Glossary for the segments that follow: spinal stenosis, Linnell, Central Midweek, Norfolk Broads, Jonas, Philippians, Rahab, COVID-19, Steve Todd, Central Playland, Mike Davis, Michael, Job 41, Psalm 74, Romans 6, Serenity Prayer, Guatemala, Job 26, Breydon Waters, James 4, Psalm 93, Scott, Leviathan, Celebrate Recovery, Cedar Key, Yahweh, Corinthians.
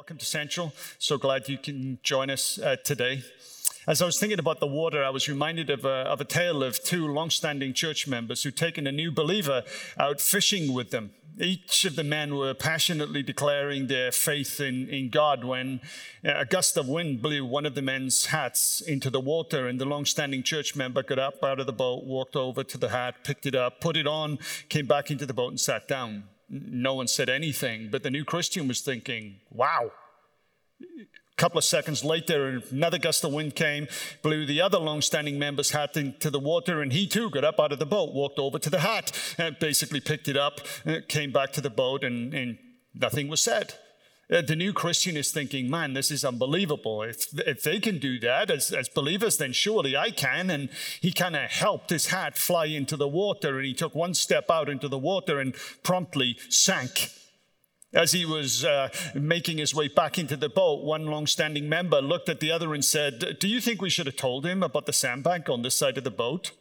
Welcome to Central. So glad you can join us today. As I was thinking about the water, I was reminded of a tale of two long-standing church members who'd taken a new believer out fishing with them. Each of the men were passionately declaring their faith in God when a gust of wind blew one of the men's hats into the water, and the long-standing church member got up out of the boat, walked over to the hat, picked it up, put it on, came back into the boat and sat down. No one said anything, but the new Christian was thinking, wow. A couple of seconds later, another gust of wind came, blew the other long-standing member's hat into the water, and he too got up out of the boat, walked over to the hat, and basically picked it up, came back to the boat, and nothing was said. The new Christian is thinking, man, this is unbelievable. If they can do that as believers, then surely I can. And he kind of helped his hat fly into the water, and he took one step out into the water and promptly sank. As he was making his way back into the boat, one long-standing member looked at the other and said, "Do you think we should have told him about the sandbank on this side of the boat?"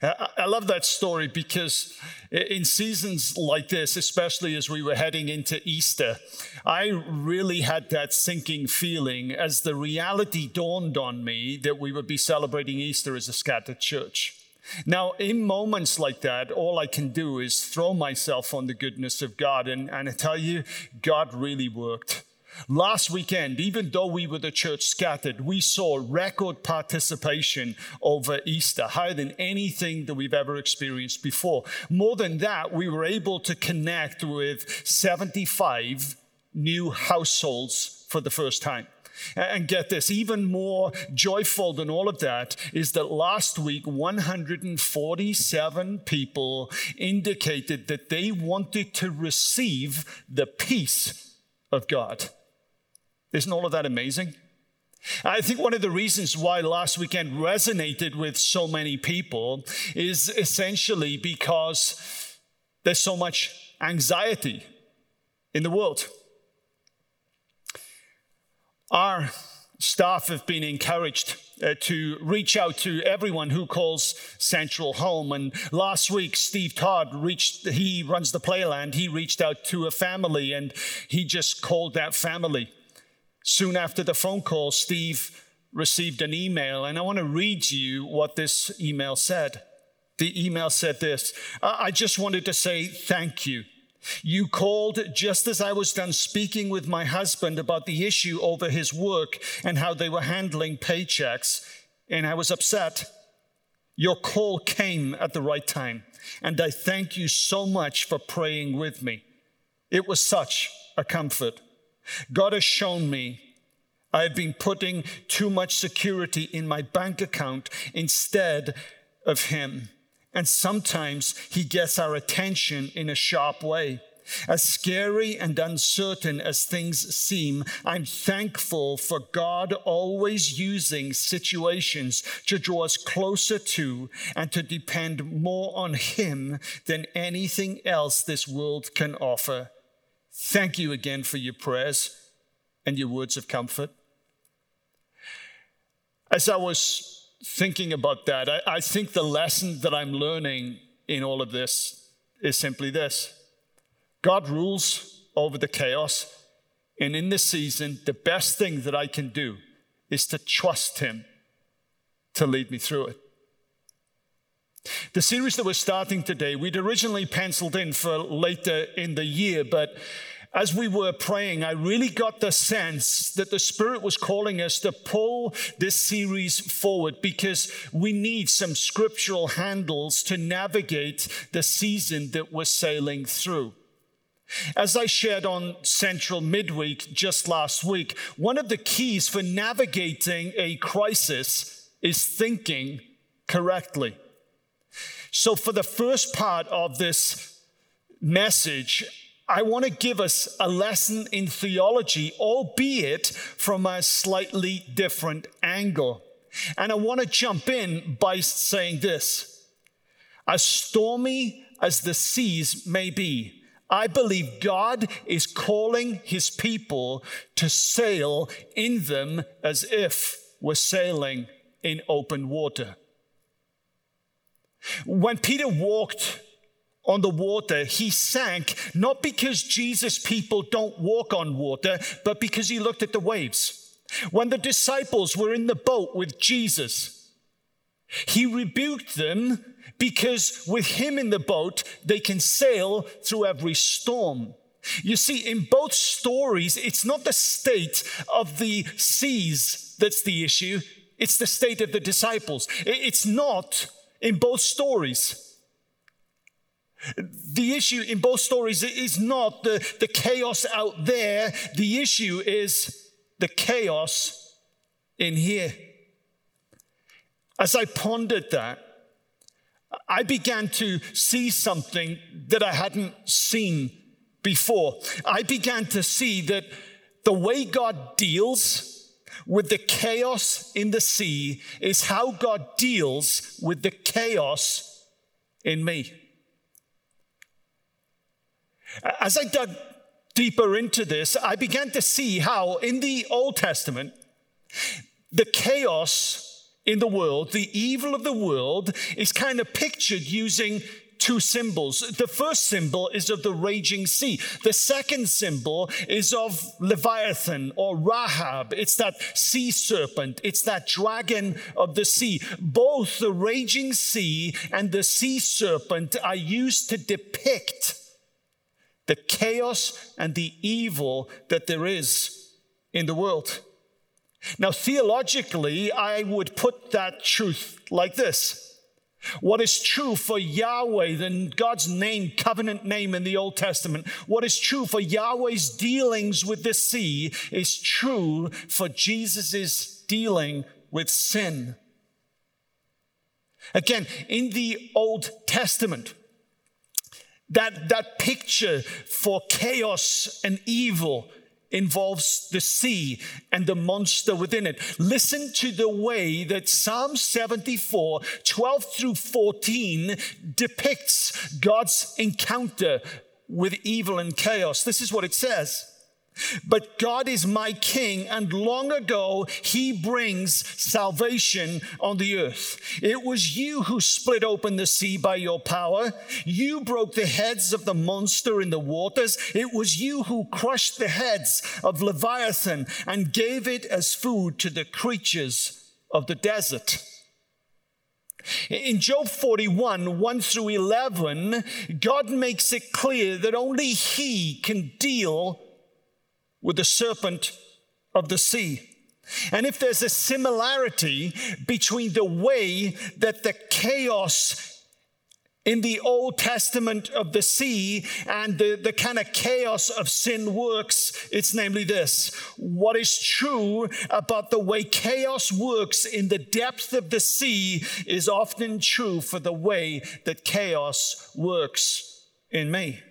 I love that story because in seasons like this, especially as we were heading into Easter, I really had that sinking feeling as the reality dawned on me that we would be celebrating Easter as a scattered church. Now, in moments like that, all I can do is throw myself on the goodness of God, and I tell you, God really worked. Last weekend, even though we were the church scattered, we saw record participation over Easter, higher than anything that we've ever experienced before. More than that, we were able to connect with 75 new households for the first time. And get this, even more joyful than all of that is that last week, 147 people indicated that they wanted to receive the peace of God. Isn't all of that amazing? I think one of the reasons why last weekend resonated with so many people is essentially because there's so much anxiety in the world. Our staff have been encouraged to reach out to everyone who calls Central home. And last week, Steve Todd he runs the Playland. He reached out to a family and he just called that family. Soon after the phone call, Steve received an email, and I want to read you what this email said. The email said this: I just wanted to say thank you. You called just as I was done speaking with my husband about the issue over his work and how they were handling paychecks, and I was upset. Your call came at the right time, and I thank you so much for praying with me. It was such a comfort. God has shown me I have been putting too much security in my bank account instead of Him. And sometimes He gets our attention in a sharp way. As scary and uncertain as things seem, I'm thankful for God always using situations to draw us closer to and to depend more on Him than anything else this world can offer. Thank you again for your prayers and your words of comfort. As I was thinking about that, I think the lesson that I'm learning in all of this is simply this: God rules over the chaos, and in this season, the best thing that I can do is to trust Him to lead me through it. The series that we're starting today, we'd originally penciled in for later in the year, but as we were praying, I really got the sense that the Spirit was calling us to pull this series forward because we need some scriptural handles to navigate the season that we're sailing through. As I shared on Central Midweek just last week, one of the keys for navigating a crisis is thinking correctly. So for the first part of this message, I want to give us a lesson in theology, albeit from a slightly different angle. And I want to jump in by saying this: as stormy as the seas may be, I believe God is calling His people to sail in them as if we're sailing in open water. When Peter walked on the water, he sank, not because Jesus' people don't walk on water, but because he looked at the waves. When the disciples were in the boat with Jesus, he rebuked them because with him in the boat, they can sail through every storm. You see, in both stories, it's not the state of the seas that's the issue. It's the state of the disciples. It's not in both stories. The issue in both stories is not the chaos out there. The issue is the chaos in here. As I pondered that, I began to see something that I hadn't seen before. I began to see that the way God deals with the chaos in the sea is how God deals with the chaos in me. As I dug deeper into this, I began to see how in the Old Testament, the chaos in the world, the evil of the world, is kind of pictured using two symbols. The first symbol is of the raging sea. The second symbol is of Leviathan or Rahab. It's that sea serpent. It's that dragon of the sea. Both the raging sea and the sea serpent are used to depict the chaos and the evil that there is in the world. Now, theologically, I would put that truth like this. What is true for Yahweh, then God's name, covenant name in the Old Testament, what is true for Yahweh's dealings with the sea is true for Jesus' dealing with sin. Again, in the Old Testament, that picture for chaos and evil involves the sea and the monster within it. Listen to the way that Psalm 74, 12 through 14 depicts God's encounter with evil and chaos. This is what it says. But God is my king, and long ago he brings salvation on the earth. It was you who split open the sea by your power. You broke the heads of the monster in the waters. It was you who crushed the heads of Leviathan and gave it as food to the creatures of the desert. In Job 41, 1 through 11, God makes it clear that only he can deal with the serpent of the sea. And if there's a similarity between the way that the chaos in the Old Testament of the sea and the kind of chaos of sin works, it's namely this. What is true about the way chaos works in the depth of the sea is often true for the way that chaos works in me.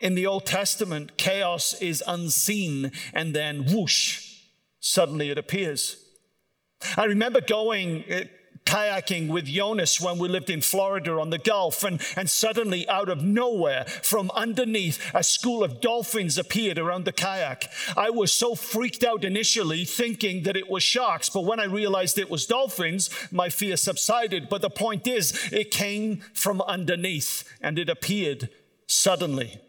In the Old Testament, chaos is unseen, and then whoosh, suddenly it appears. I remember going kayaking with Jonas when we lived in Florida on the Gulf, and suddenly out of nowhere, from underneath, a school of dolphins appeared around the kayak. I was so freaked out initially, thinking that it was sharks, but when I realized it was dolphins, my fear subsided. But the point is, it came from underneath, and it appeared suddenly.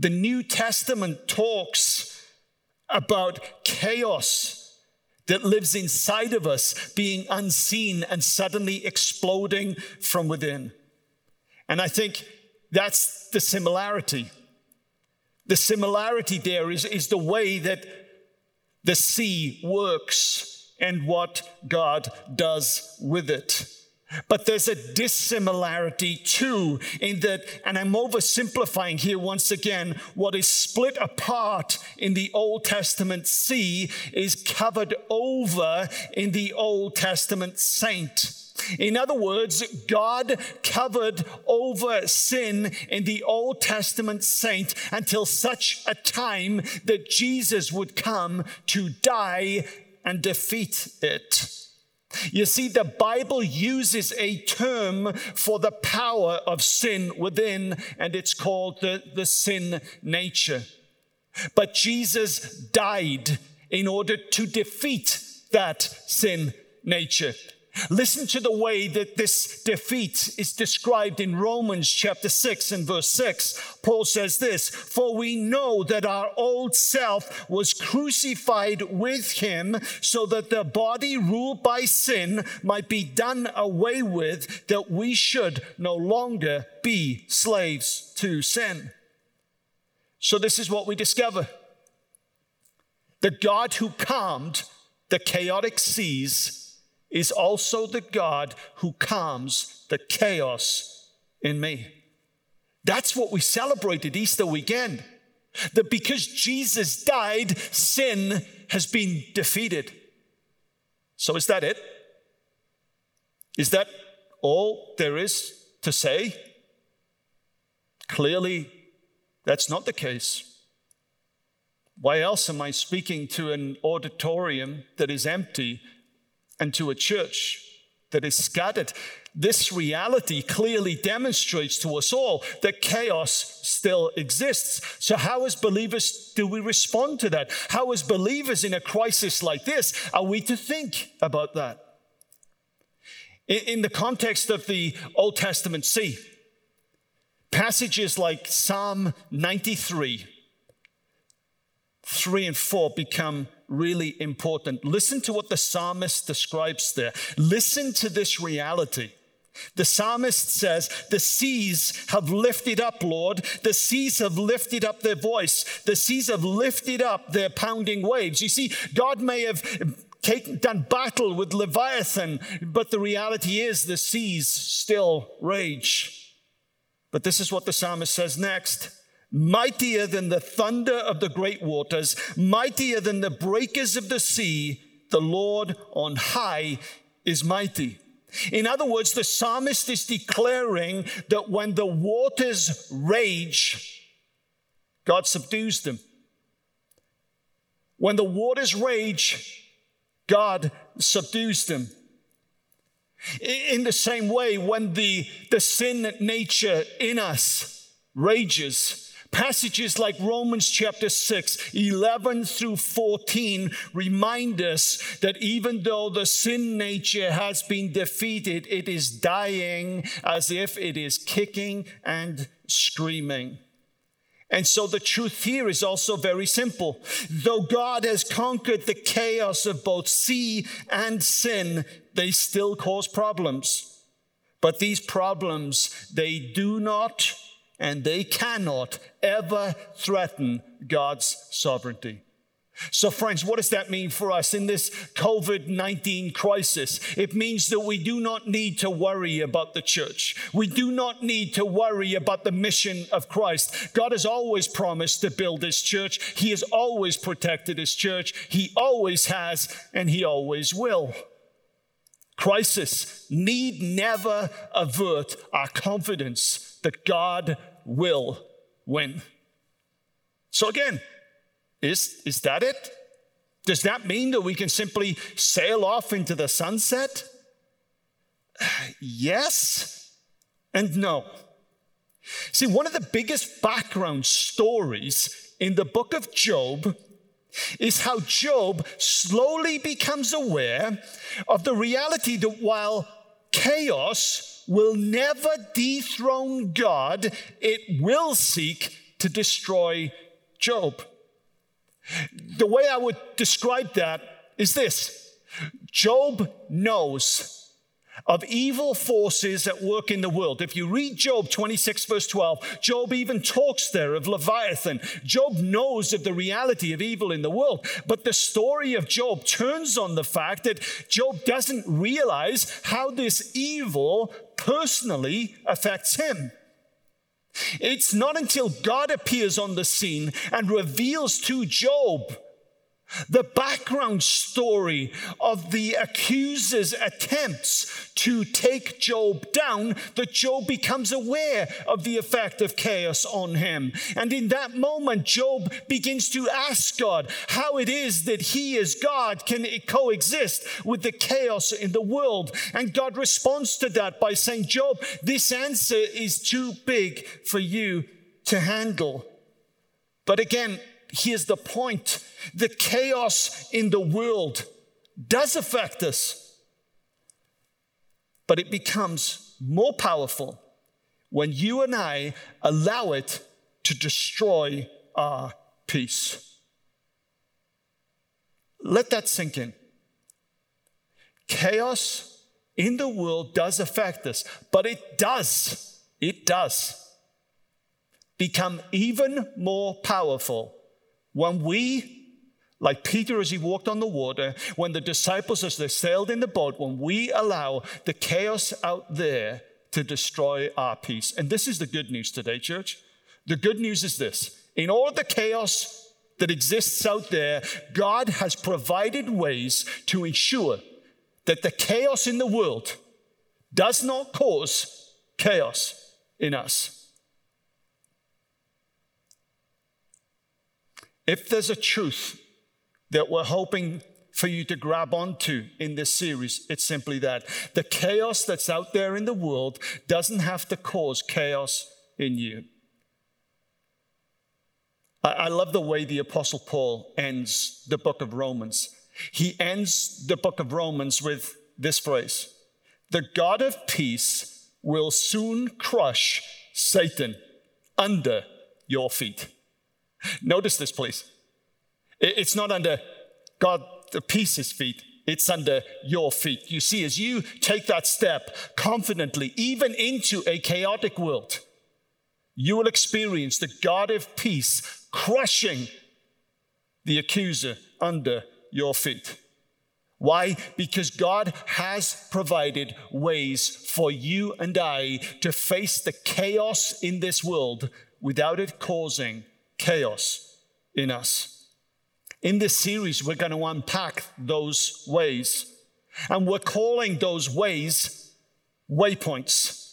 The New Testament talks about chaos that lives inside of us being unseen and suddenly exploding from within. And I think that's the similarity. The similarity there is the way that the sea works and what God does with it. But there's a dissimilarity too in that, and I'm oversimplifying here once again, what is split apart in the Old Testament sea is covered over in the Old Testament saint. In other words, God covered over sin in the Old Testament saint until such a time that Jesus would come to die and defeat it. You see, the Bible uses a term for the power of sin within, and it's called the sin nature. But Jesus died in order to defeat that sin nature. Listen to the way that this defeat is described in Romans chapter 6 and verse 6. Paul says this, "For we know that our old self was crucified with him so that the body ruled by sin might be done away with, that we should no longer be slaves to sin." So this is what we discover. The God who calmed the chaotic seas is also the God who calms the chaos in me. That's what we celebrated Easter weekend. That because Jesus died, sin has been defeated. So is that it? Is that all there is to say? Clearly, that's not the case. Why else am I speaking to an auditorium that is empty and to a church that is scattered? This reality clearly demonstrates to us all that chaos still exists. So how as believers do we respond to that? How as believers in a crisis like this are we to think about that? In the context of the Old Testament, see, passages like Psalm 93, 3 and 4 become really important. Listen to what the psalmist describes there. Listen to this reality. The psalmist says, "The seas have lifted up, Lord. The seas have lifted up their voice. The seas have lifted up their pounding waves." You see, God may have done battle with Leviathan, but the reality is the seas still rage. But this is what the psalmist says next. "Mightier than the thunder of the great waters, mightier than the breakers of the sea, the Lord on high is mighty." In other words, the psalmist is declaring that when the waters rage, God subdues them. When the waters rage, God subdues them. In the same way, when the sin nature in us rages, passages like Romans chapter 6, 11 through 14 remind us that even though the sin nature has been defeated, it is dying as if it is kicking and screaming. And so the truth here is also very simple. Though God has conquered the chaos of both sea and sin, they still cause problems. But these problems, they do not and they cannot ever threaten God's sovereignty. So friends, what does that mean for us in this COVID-19 crisis? It means that we do not need to worry about the church. We do not need to worry about the mission of Christ. God has always promised to build his church. He has always protected his church. He always has, and he always will. Crisis need never avert our confidence that God will win. So again, is that it? Does that mean that we can simply sail off into the sunset? Yes and no. See, one of the biggest background stories in the book of Job is how Job slowly becomes aware of the reality that while chaos will never dethrone God, it will seek to destroy Job. The way I would describe that is this: Job knows of evil forces at work in the world. If you read Job 26, verse 12, Job even talks there of Leviathan. Job knows of the reality of evil in the world. But the story of Job turns on the fact that Job doesn't realize how this evil personally affects him. It's not until God appears on the scene and reveals to Job the background story of the accuser's attempts to take Job down, that Job becomes aware of the effect of chaos on him. And in that moment, Job begins to ask God how it is that he as God can coexist with the chaos in the world. And God responds to that by saying, "Job, this answer is too big for you to handle." But again, here's the point. The chaos in the world does affect us. But it becomes more powerful when you and I allow it to destroy our peace. Let that sink in. Chaos in the world does affect us, but it does become even more powerful when we, like Peter as he walked on the water, when the disciples as they sailed in the boat, when we allow the chaos out there to destroy our peace. And this is the good news today, church. The good news is this. In all the chaos that exists out there, God has provided ways to ensure that the chaos in the world does not cause chaos in us. If there's a truth that we're hoping for you to grab onto in this series, it's simply that. The chaos that's out there in the world doesn't have to cause chaos in you. I love the way the Apostle Paul ends the book of Romans. He ends the book of Romans with this phrase: the God of peace will soon crush Satan under your feet. Notice this, please. It's not under God the peace's feet. It's under your feet. You see, as you take that step confidently, even into a chaotic world, you will experience the God of peace crushing the accuser under your feet. Why? Because God has provided ways for you and I to face the chaos in this world without it causing chaos in us. In this series, we're going to unpack those ways, and we're calling those ways waypoints.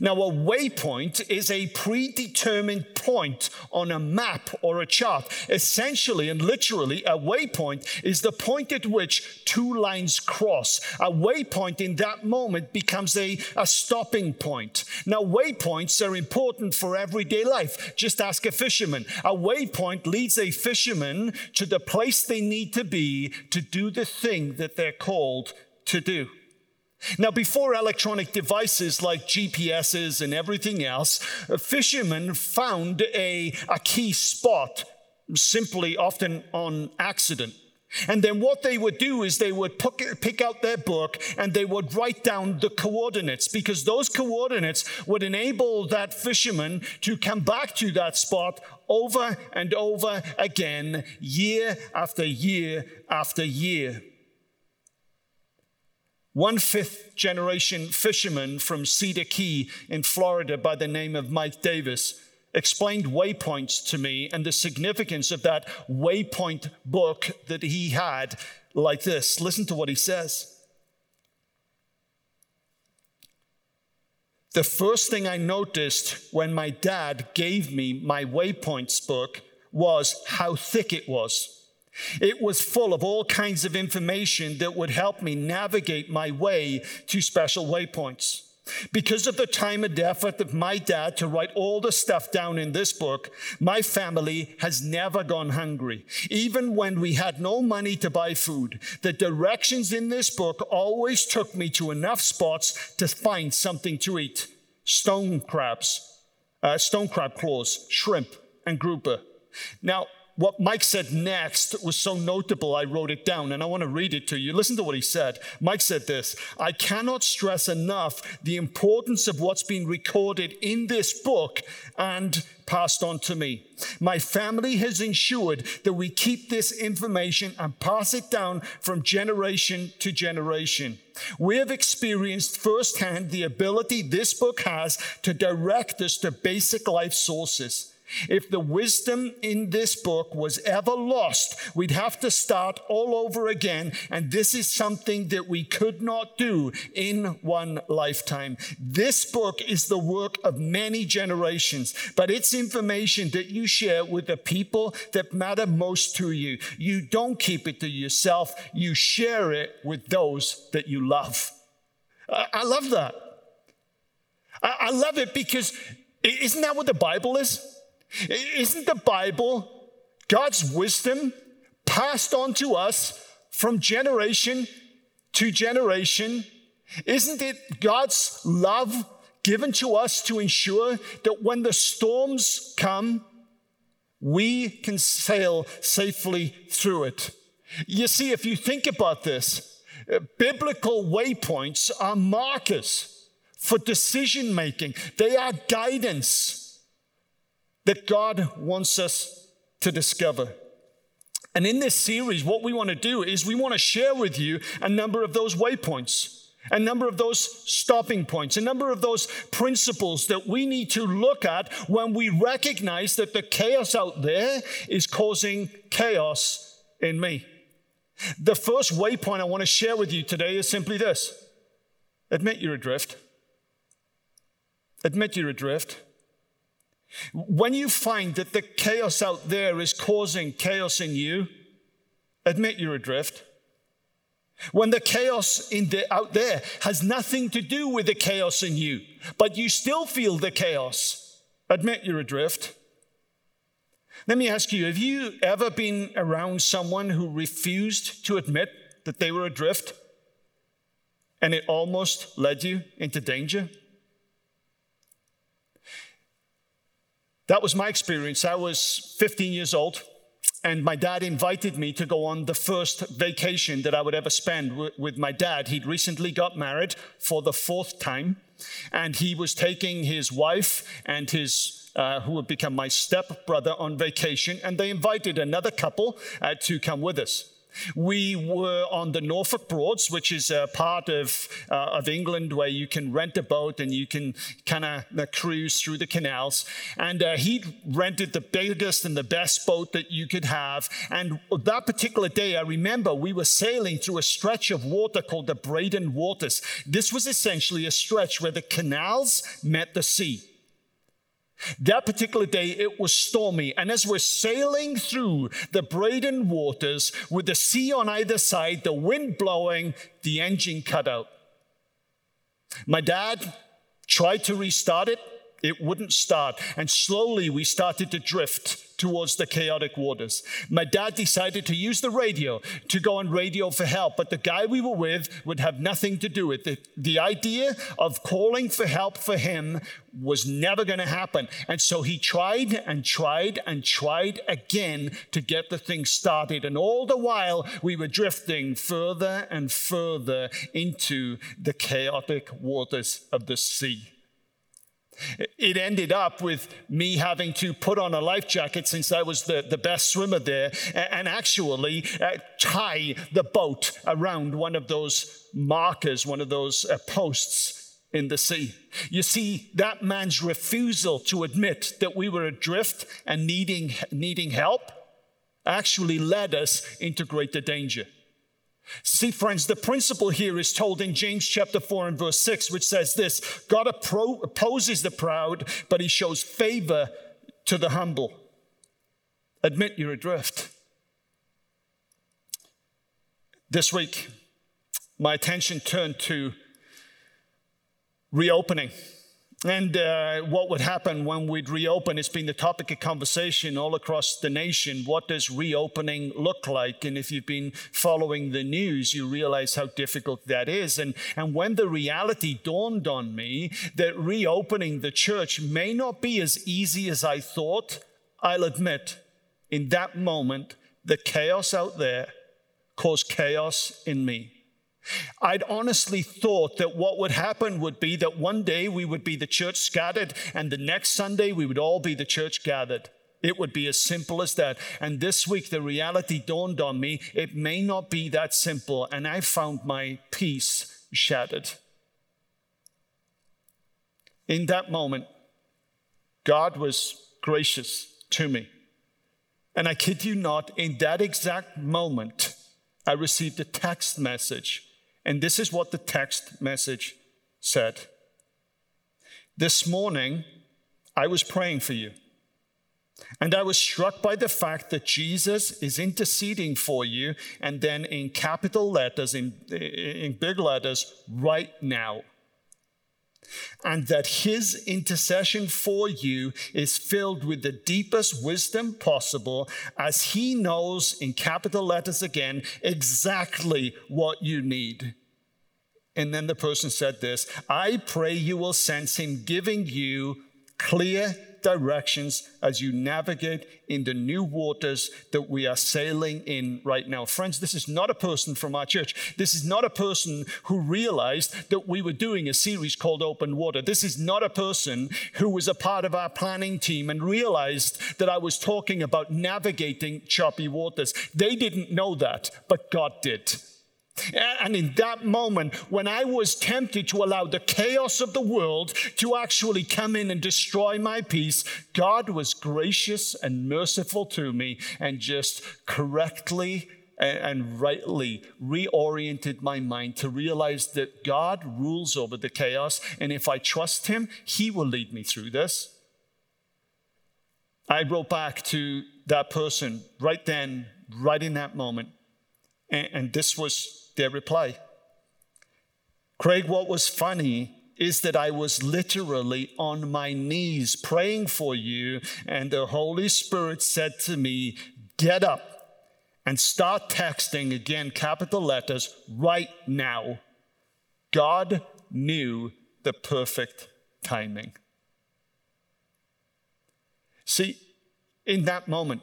Now, a waypoint is a predetermined point on a map or a chart. Essentially and literally, a waypoint is the point at which two lines cross. A waypoint in that moment becomes a stopping point. Now, waypoints are important for everyday life. Just ask a fisherman. A waypoint leads a fisherman to the place they need to be to do the thing that they're called to do. Now, before electronic devices like GPSs and everything else, fishermen found a key spot, simply often on accident. And then what they would do is they would pick out their book and they would write down the coordinates, because those coordinates would enable that fisherman to come back to that spot over and over again, year after year after year. One fifth-generation fisherman from Cedar Key in Florida by the name of Mike Davis explained waypoints to me and the significance of that waypoint book that he had like this. Listen to what he says. The first thing I noticed when my dad gave me my waypoints book was how thick it was. It was full of all kinds of information that would help me navigate my way to special waypoints. Because of the time and effort of my dad to write all the stuff down in this book, my family has never gone hungry. Even when we had no money to buy food, the directions in this book always took me to enough spots to find something to eat. Stone crab claws, shrimp, and grouper. Now, what Mike said next was so notable, I wrote it down, and I want to read it to you. Listen to what he said. Mike said this: I cannot stress enough the importance of what's been recorded in this book and passed on to me. My family has ensured that we keep this information and pass it down from generation to generation. We have experienced firsthand the ability this book has to direct us to basic life sources. If the wisdom in this book was ever lost, we'd have to start all over again, and this is something that we could not do in one lifetime. This book is the work of many generations, but it's information that you share with the people that matter most to you. You don't keep it to yourself. You share it with those that you love. I love that. I love it because isn't that what the Bible is? Isn't the Bible God's wisdom passed on to us from generation to generation? Isn't it God's love given to us to ensure that when the storms come, we can sail safely through it? You see, if you think about this, biblical waypoints are markers for decision-making. They are guidance that God wants us to discover. And in this series, what we want to do is we want to share with you a number of those waypoints, a number of those stopping points, a number of those principles that we need to look at when we recognize that the chaos out there is causing chaos in me. The first waypoint I want to share with you today is simply this. Admit you're adrift. Admit you're adrift. When you find that the chaos out there is causing chaos in you, admit you're adrift. When the chaos out there has nothing to do with the chaos in you, but you still feel the chaos, admit you're adrift. Let me ask you, have you ever been around someone who refused to admit that they were adrift and it almost led you into danger? That was my experience. I was 15 years old. And my dad invited me to go on the first vacation that I would ever spend with my dad. He'd recently got married for the fourth time, and he was taking his wife and his, who would become my stepbrother, on vacation. And they invited another couple to come with us. We were on the Norfolk Broads, which is a part of England where you can rent a boat and you can kind of cruise through the canals. And he rented the biggest and the best boat that you could have. And that particular day, I remember we were sailing through a stretch of water called the Breydon Waters. This was essentially a stretch where the canals met the sea. That particular day, it was stormy, and as we're sailing through the Breydon Waters with the sea on either side, the wind blowing, the engine cut out. My dad tried to restart it. It wouldn't start, and slowly we started to drift towards the chaotic waters. My dad decided to use the radio to go and radio for help, but the guy we were with would have nothing to do with it. The idea of calling for help for him was never going to happen, and so he tried again to get the thing started, and all the while we were drifting further and further into the chaotic waters of the sea. It ended up with me having to put on a life jacket, since I was the best swimmer there, and actually tie the boat around one of those markers, one of those posts in the sea. You see, that man's refusal to admit that we were adrift and needing help actually led us into greater danger. See, friends, the principle here is told in James chapter 4 and verse 6, which says this: God opposes the proud, but he shows favor to the humble. Admit you're adrift. This week, my attention turned to reopening. And what would happen when we'd reopen? It's been the topic of conversation all across the nation. What does reopening look like? And if you've been following the news, you realize how difficult that is. And when the reality dawned on me that reopening the church may not be as easy as I thought, I'll admit, in that moment, the chaos out there caused chaos in me. I'd honestly thought that what would happen would be that one day we would be the church scattered, and the next Sunday we would all be the church gathered. It would be as simple as that. And this week the reality dawned on me, it may not be that simple, and I found my peace shattered. In that moment, God was gracious to me. And I kid you not, in that exact moment, I received a text message. And this is what the text message said. This morning, I was praying for you, and I was struck by the fact that Jesus is interceding for you, and then in capital letters, in big letters, right now. And that his intercession for you is filled with the deepest wisdom possible, as he knows, in capital letters again, exactly what you need. And then the person said this, I pray you will sense him giving you clear directions as you navigate in the new waters that we are sailing in right now. Friends, this is not a person from our church. This is not a person who realized that we were doing a series called Open Water. This is not a person who was a part of our planning team and realized that I was talking about navigating choppy waters. They didn't know that, but God did. And in that moment, when I was tempted to allow the chaos of the world to actually come in and destroy my peace, God was gracious and merciful to me and just correctly and rightly reoriented my mind to realize that God rules over the chaos. And if I trust him, he will lead me through this. I wrote back to that person right then, right in that moment. And this was their reply. Craig, what was funny is that I was literally on my knees praying for you, and the Holy Spirit said to me, get up and start texting, again, capital letters, right now. God knew the perfect timing. See, in that moment,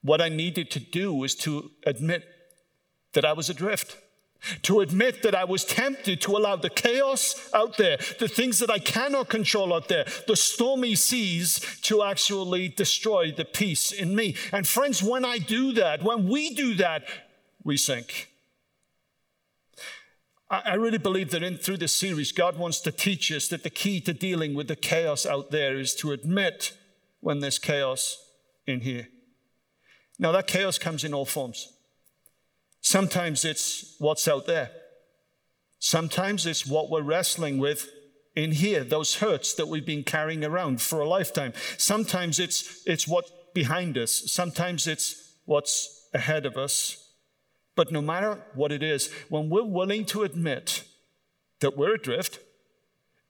what I needed to do was to admit that I was adrift, to admit that I was tempted to allow the chaos out there, the things that I cannot control out there, the stormy seas, to actually destroy the peace in me. And friends, when I do that, when we do that, we sink. I really believe that through this series, God wants to teach us that the key to dealing with the chaos out there is to admit when there's chaos in here. Now, that chaos comes in all forms. Sometimes it's what's out there. Sometimes it's what we're wrestling with in here, those hurts that we've been carrying around for a lifetime. Sometimes it's what's behind us. Sometimes it's what's ahead of us. But no matter what it is, when we're willing to admit that we're adrift,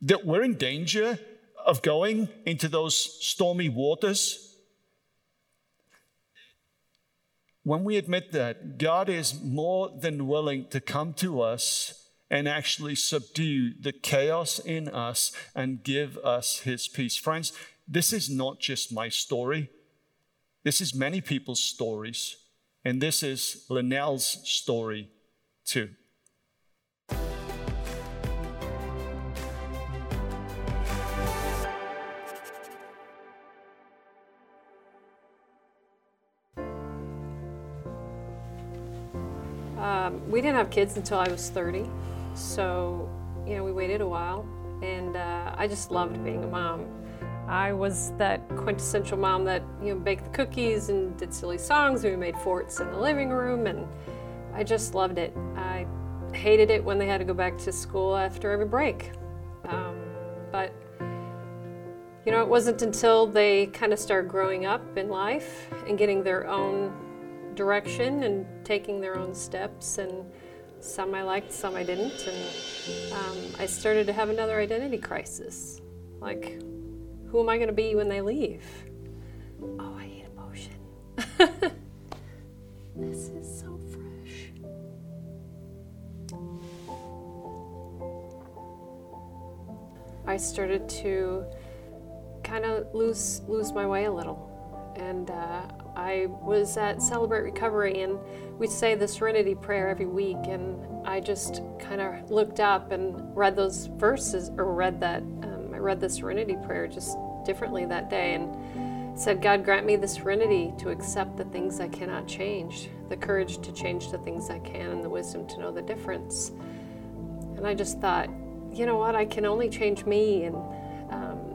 that we're in danger of going into those stormy waters, when we admit that, God is more than willing to come to us and actually subdue the chaos in us and give us his peace. Friends, this is not just my story. This is many people's stories. And this is Linnell's story too. We didn't have kids until I was 30, so, we waited a while, and I just loved being a mom. I was that quintessential mom that, baked the cookies and did silly songs, and we made forts in the living room, and I just loved it. I hated it when they had to go back to school after every break, but, it wasn't until they kind of started growing up in life and getting their own direction and taking their own steps, and some I liked, some I didn't, and I started to have another identity crisis. Like, who am I going to be when they leave? Oh, I hate emotion. This is so fresh. I started to kind of lose my way a little, and I was at Celebrate Recovery, and we'd say the Serenity Prayer every week, and I just kind of looked up and read those verses, or I read the Serenity Prayer just differently that day, and said, God, grant me the serenity to accept the things I cannot change, the courage to change the things I can, and the wisdom to know the difference. And I just thought, I can only change me, and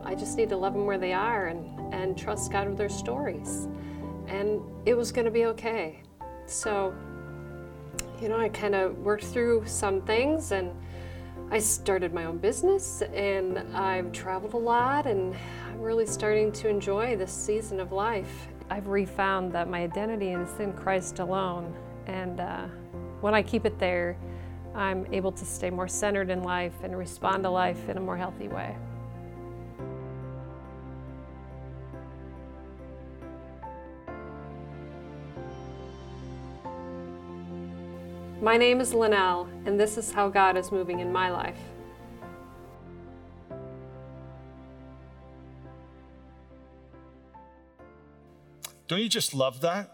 I just need to love them where they are and trust God with their stories. And it was going to be okay. So, I kind of worked through some things, and I started my own business, and I've traveled a lot, and I'm really starting to enjoy this season of life. I've refound that my identity is in Christ alone, and when I keep it there, I'm able to stay more centered in life and respond to life in a more healthy way. My name is Linnell, and this is how God is moving in my life. Don't you just love that?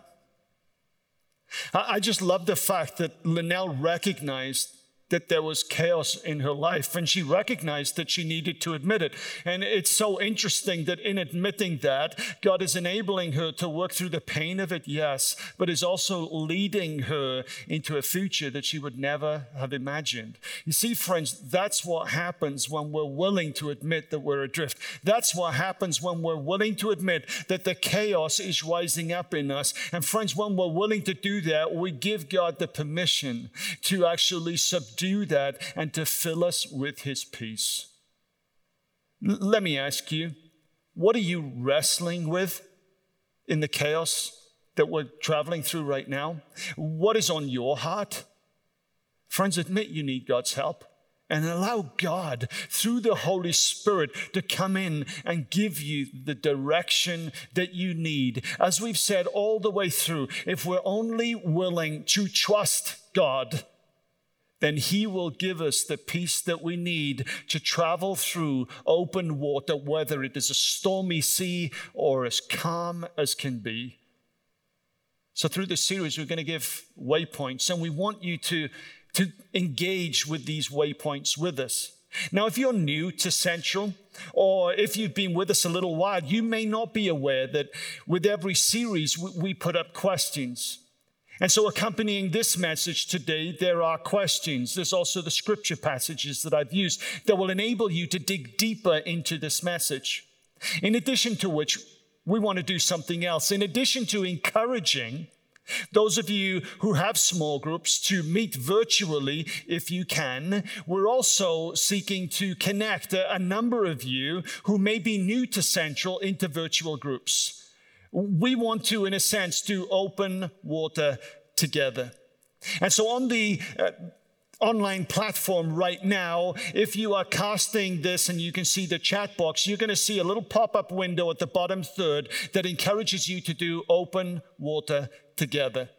I just love the fact that Linnell recognized that there was chaos in her life, and she recognized that she needed to admit it. And it's so interesting that in admitting that, God is enabling her to work through the pain of it, yes, but is also leading her into a future that she would never have imagined. You see, friends, that's what happens when we're willing to admit that we're adrift. That's what happens when we're willing to admit that the chaos is rising up in us. And friends, when we're willing to do that, we give God the permission to actually subdue that and to fill us with his peace. Let me ask you, what are you wrestling with in the chaos that we're traveling through right now? What is on your heart? Friends, admit you need God's help and allow God through the Holy Spirit to come in and give you the direction that you need. As we've said all the way through, if we're only willing to trust God, then he will give us the peace that we need to travel through open water, whether it is a stormy sea or as calm as can be. So through this series, we're going to give waypoints, and we want you to engage with these waypoints with us. Now, if you're new to Central, or if you've been with us a little while, you may not be aware that with every series, we put up questions. And so accompanying this message today, there are questions. There's also the scripture passages that I've used that will enable you to dig deeper into this message. In addition to which, we want to do something else. In addition to encouraging those of you who have small groups to meet virtually if you can, we're also seeking to connect a number of you who may be new to Central into virtual groups. We want to, in a sense, do open water together. And so on the online platform right now, if you are casting this and you can see the chat box, you're going to see a little pop-up window at the bottom third that encourages you to do open water together.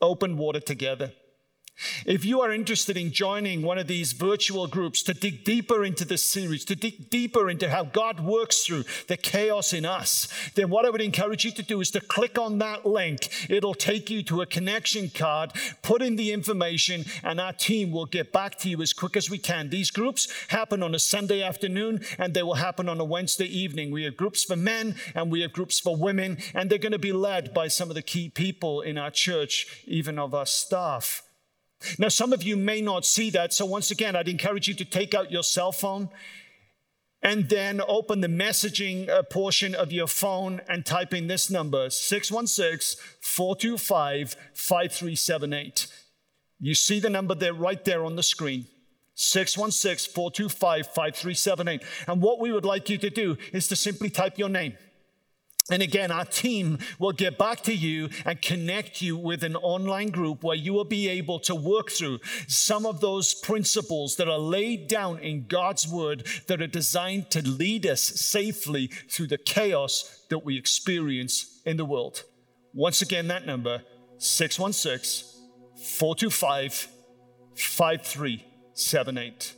Open water together. If you are interested in joining one of these virtual groups to dig deeper into this series, to dig deeper into how God works through the chaos in us, then what I would encourage you to do is to click on that link. It'll take you to a connection card, put in the information, and our team will get back to you as quick as we can. These groups happen on a Sunday afternoon, and they will happen on a Wednesday evening. We have groups for men, and we have groups for women, and they're going to be led by some of the key people in our church, even of our staff. Now, some of you may not see that, so once again, I'd encourage you to take out your cell phone and then open the messaging portion of your phone and type in this number, 616-425-5378. You see the number there right there on the screen, 616-425-5378. And what we would like you to do is to simply type your name. And again, our team will get back to you and connect you with an online group where you will be able to work through some of those principles that are laid down in God's word that are designed to lead us safely through the chaos that we experience in the world. Once again, that number, 616-425-5378.